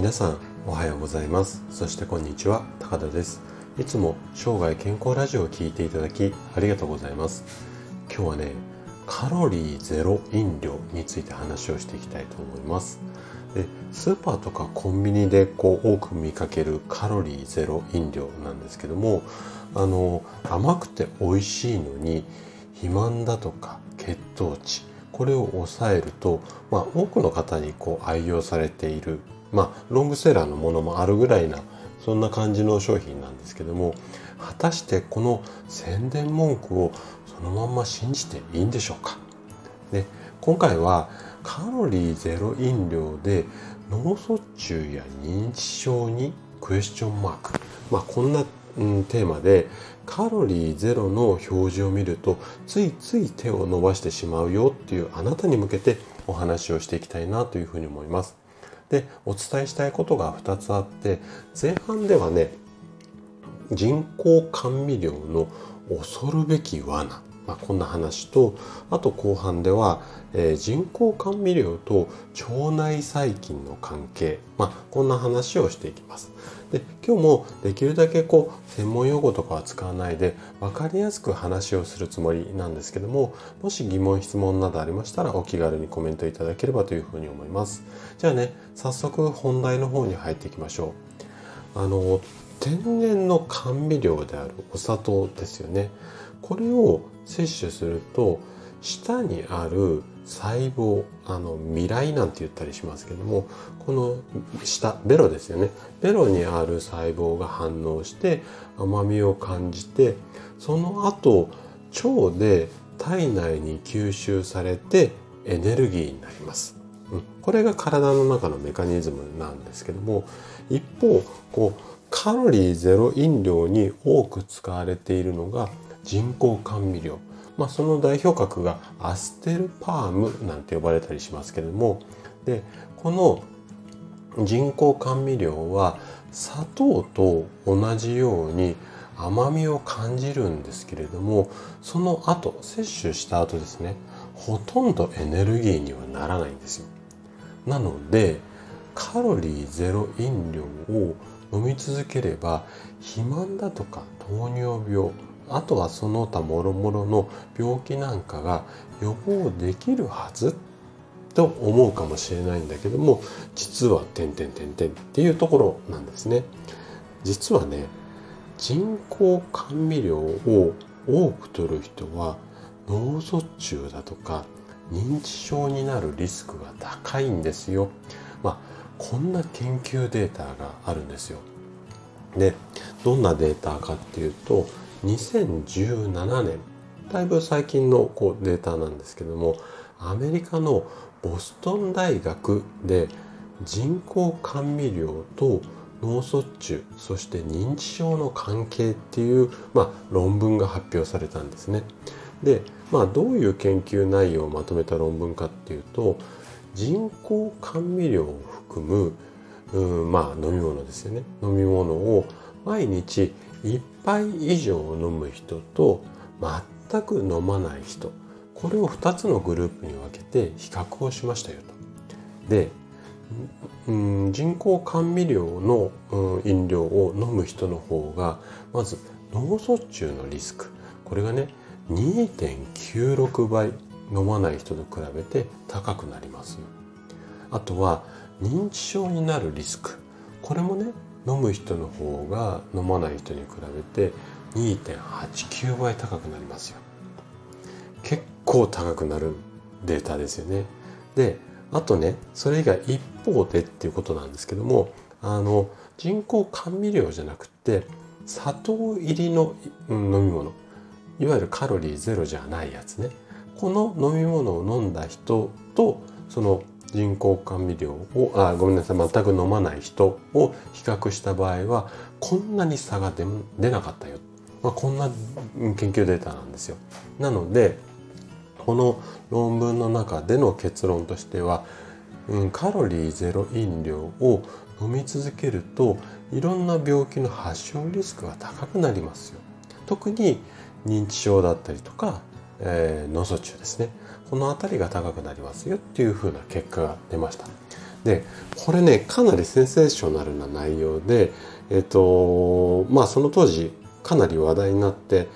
皆さんおはようございます。そしてこんにちは、高田です。いつも生涯健康ラジオを聞いていただきありがとうございます。今日はね、カロリーゼロ飲料について話をしていきたいと思います。で、スーパーとかコンビニで多く見かけるカロリーゼロ飲料なんですけども、甘くて美味しいのに肥満だとか血糖値、これを抑えると、多くの方に愛用されている、ロングセラーのものもあるぐらいな、そんな感じの商品なんですけども、果たしてこの宣伝文句をそのまんま信じていいんでしょうか。で、今回はカロリーゼロ飲料で脳卒中や認知症にクエスチョンマーク、こんなテーマで、カロリーゼロの表示を見るとついつい手を伸ばしてしまうよっていうあなたに向けてお話をしていきたいなというふうに思います。で、お伝えしたいことが2つあって、前半ではね、人工甘味料の恐るべき罠、こんな話と、あと後半では、人工甘味料と腸内細菌の関係、こんな話をしていきます。で、今日もできるだけ専門用語とかは使わないで分かりやすく話をするつもりなんですけども、もし疑問質問などありましたらお気軽にコメントいただければというふうに思います。じゃあね、早速本題の方に入っていきましょう。天然の甘味料であるお砂糖ですよね。これを摂取すると、舌にある細胞、味蕾なんて言ったりしますけども、この舌、ベロですよね。ベロにある細胞が反応して甘みを感じて、その後腸で体内に吸収されてエネルギーになります。これが体の中のメカニズムなんですけども、一方、カロリーゼロ飲料に多く使われているのが人工甘味料、その代表格がアステルパームなんて呼ばれたりしますけれども、で、この人工甘味料は砂糖と同じように甘みを感じるんですけれども、その後摂取した後ですね、ほとんどエネルギーにはならないんですよ。なのでカロリーゼロ飲料を飲み続ければ肥満だとか糖尿病、あとはその他もろもろの病気なんかが予防できるはずと思うかもしれないんだけども、実はっていうところなんですね。実はね、人工甘味料を多く摂る人は脳卒中だとか認知症になるリスクが高いんですよ。こんな研究データがあるんですよ。で、どんなデータかっていうと、2017年、だいぶ最近のデータなんですけども、アメリカのボストン大学で人工甘味料と脳卒中、そして認知症の関係っていう、論文が発表されたんですね。で、どういう研究内容をまとめた論文かっていうと、人工甘味料を含む飲み物ですよね。飲み物を毎日1杯以上飲む人と全く飲まない人、これを2つのグループに分けて比較をしましたよと。で、人工甘味料の飲料を飲む人の方が、まず脳卒中のリスク、これがね 2.96 倍飲まない人と比べて高くなります。あとは認知症になるリスク、これもね、飲む人の方が飲まない人に比べて 2.89 倍高くなりますよ。結構高くなるデータですよね。で、あとね、それ以外一方でっていうことなんですけども、人工甘味料じゃなくて砂糖入りの飲み物、いわゆるカロリーゼロじゃないやつね、この飲み物を飲んだ人と、その人工甘味料を全く飲まない人を比較した場合はこんなに差が出なかったよ、こんな研究データなんですよ。なのでこの論文の中での結論としては、カロリーゼロ飲料を飲み続けるといろんな病気の発症リスクが高くなりますよ。特に認知症だったりとか、脳卒中ですね、このあたりが高くなりますよっていう風な結果が出ました。でこれねかなりセンセーショナルな内容で、まあその当時かなり話題になって、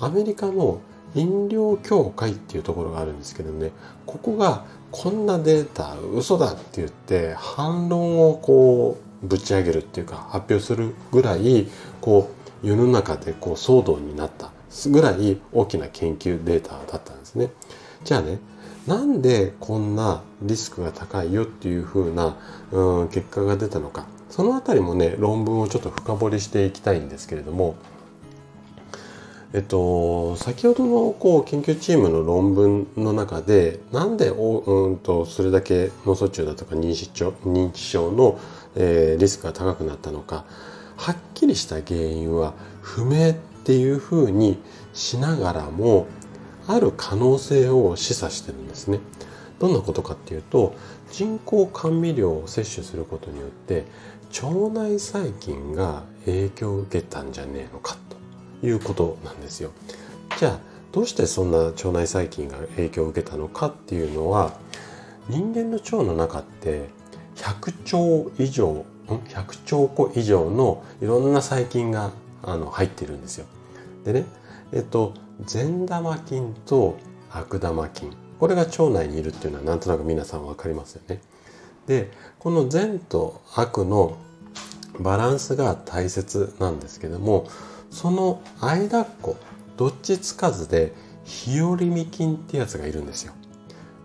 アメリカの飲料協会っていうところがあるんですけどね、ここがこんなデータ嘘だって言って反論をこうぶち上げるっていうか発表するぐらいこう世の中でこう騒動になったぐらい大きな研究データだったんですね。じゃあね、なんでこんなリスクが高いよっていう風な結果が出たのか、そのあたりもね論文をちょっと深掘りしていきたいんですけれども、先ほどのこう研究チームの論文の中で、なんでそれだけ脳卒中だとか認知症の、リスクが高くなったのか、はっきりした原因は不明っていうふうにしながらも、ある可能性を示唆してるんですね。どんなことかっていうと、人工甘味料を摂取することによって腸内細菌が影響を受けたんじゃねえのかということなんですよ。じゃあどうしてそんな腸内細菌が影響を受けたのかっていうのは、人間の腸の中って100兆個以上のいろんな細菌が入ってるんですよ。でね、善玉菌と悪玉菌、これが腸内にいるっていうのはなんとなく皆さん分かりますよね。で、この善と悪のバランスが大切なんですけども、その間っこどっちつかずで日和見菌ってやつがいるんですよ。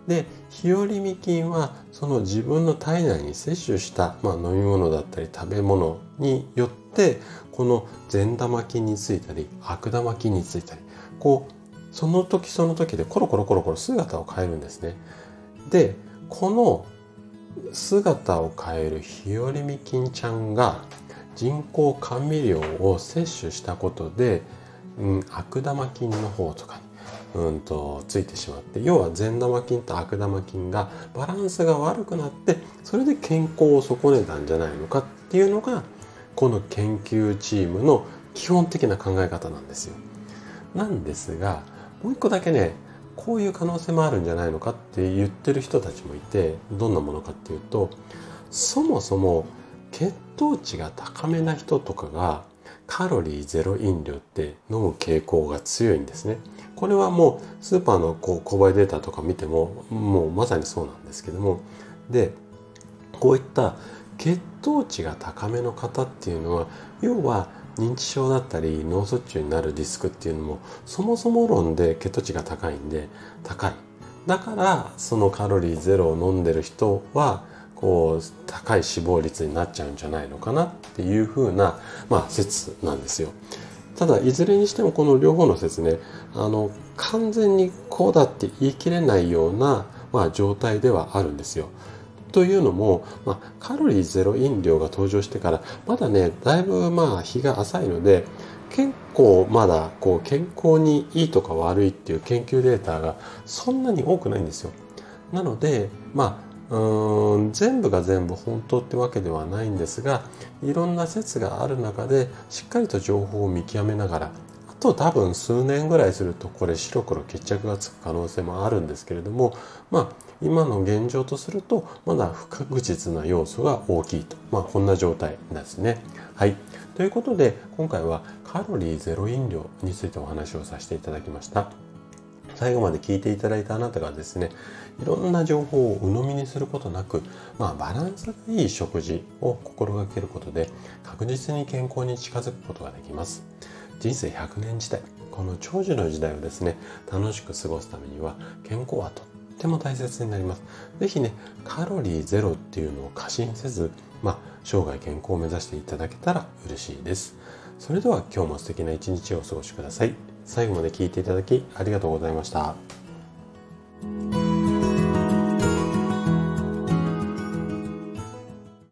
で、日和見菌はその自分の体内に摂取した、飲み物だったり食べ物によって、この善玉菌についたり悪玉菌についたり、こうその時その時でコロコロ姿を変えるんですね。で、この姿を変える日和見菌ちゃんが人工甘味料を摂取したことで、悪玉菌の方とかについてしまって、要は善玉菌と悪玉菌がバランスが悪くなって、それで健康を損ねたんじゃないのかっていうのが、この研究チームの基本的な考え方なんですよ。なんですが、もう一個だけね、こういう可能性もあるんじゃないのかって言ってる人たちもいて、どんなものかっていうと、そもそも血糖値が高めな人とかがカロリーゼロ飲料って飲む傾向が強いんですね。これはもうスーパーのこう購買データとか見てももうまさにそうなんですけども、でこういった血糖値が高めの方っていうのは、要は認知症だったり脳卒中になるリスクっていうのもそもそも論で血糖値が高い。だからそのカロリーゼロを飲んでる人はこう高い死亡率になっちゃうんじゃないのかなっていう風な、説なんですよ。ただいずれにしてもこの両方の説ね、完全にこうだって言い切れないような、状態ではあるんですよ。というのも、カロリーゼロ飲料が登場してからまだねだいぶ日が浅いので、結構まだこう健康にいいとか悪いっていう研究データがそんなに多くないんですよ。なので全部が全部本当ってわけではないんですが、いろんな説がある中でしっかりと情報を見極めながら、あと多分数年ぐらいするとこれ白黒決着がつく可能性もあるんですけれども、今の現状とするとまだ不確実な要素が大きいと、こんな状態ですね。はい。ということで今回はカロリーゼロ飲料についてお話をさせていただきました。最後まで聞いていただいたあなたがですね、いろんな情報を鵜呑みにすることなく、バランスがいい食事を心がけることで確実に健康に近づくことができます。人生100年時代、この長寿の時代をですね楽しく過ごすためには健康はとっても大切になります。ぜひね、カロリーゼロっていうのを過信せず、生涯健康を目指していただけたら嬉しいです。それでは今日も素敵な一日をお過ごしください。最後まで聞いていただきありがとうございました。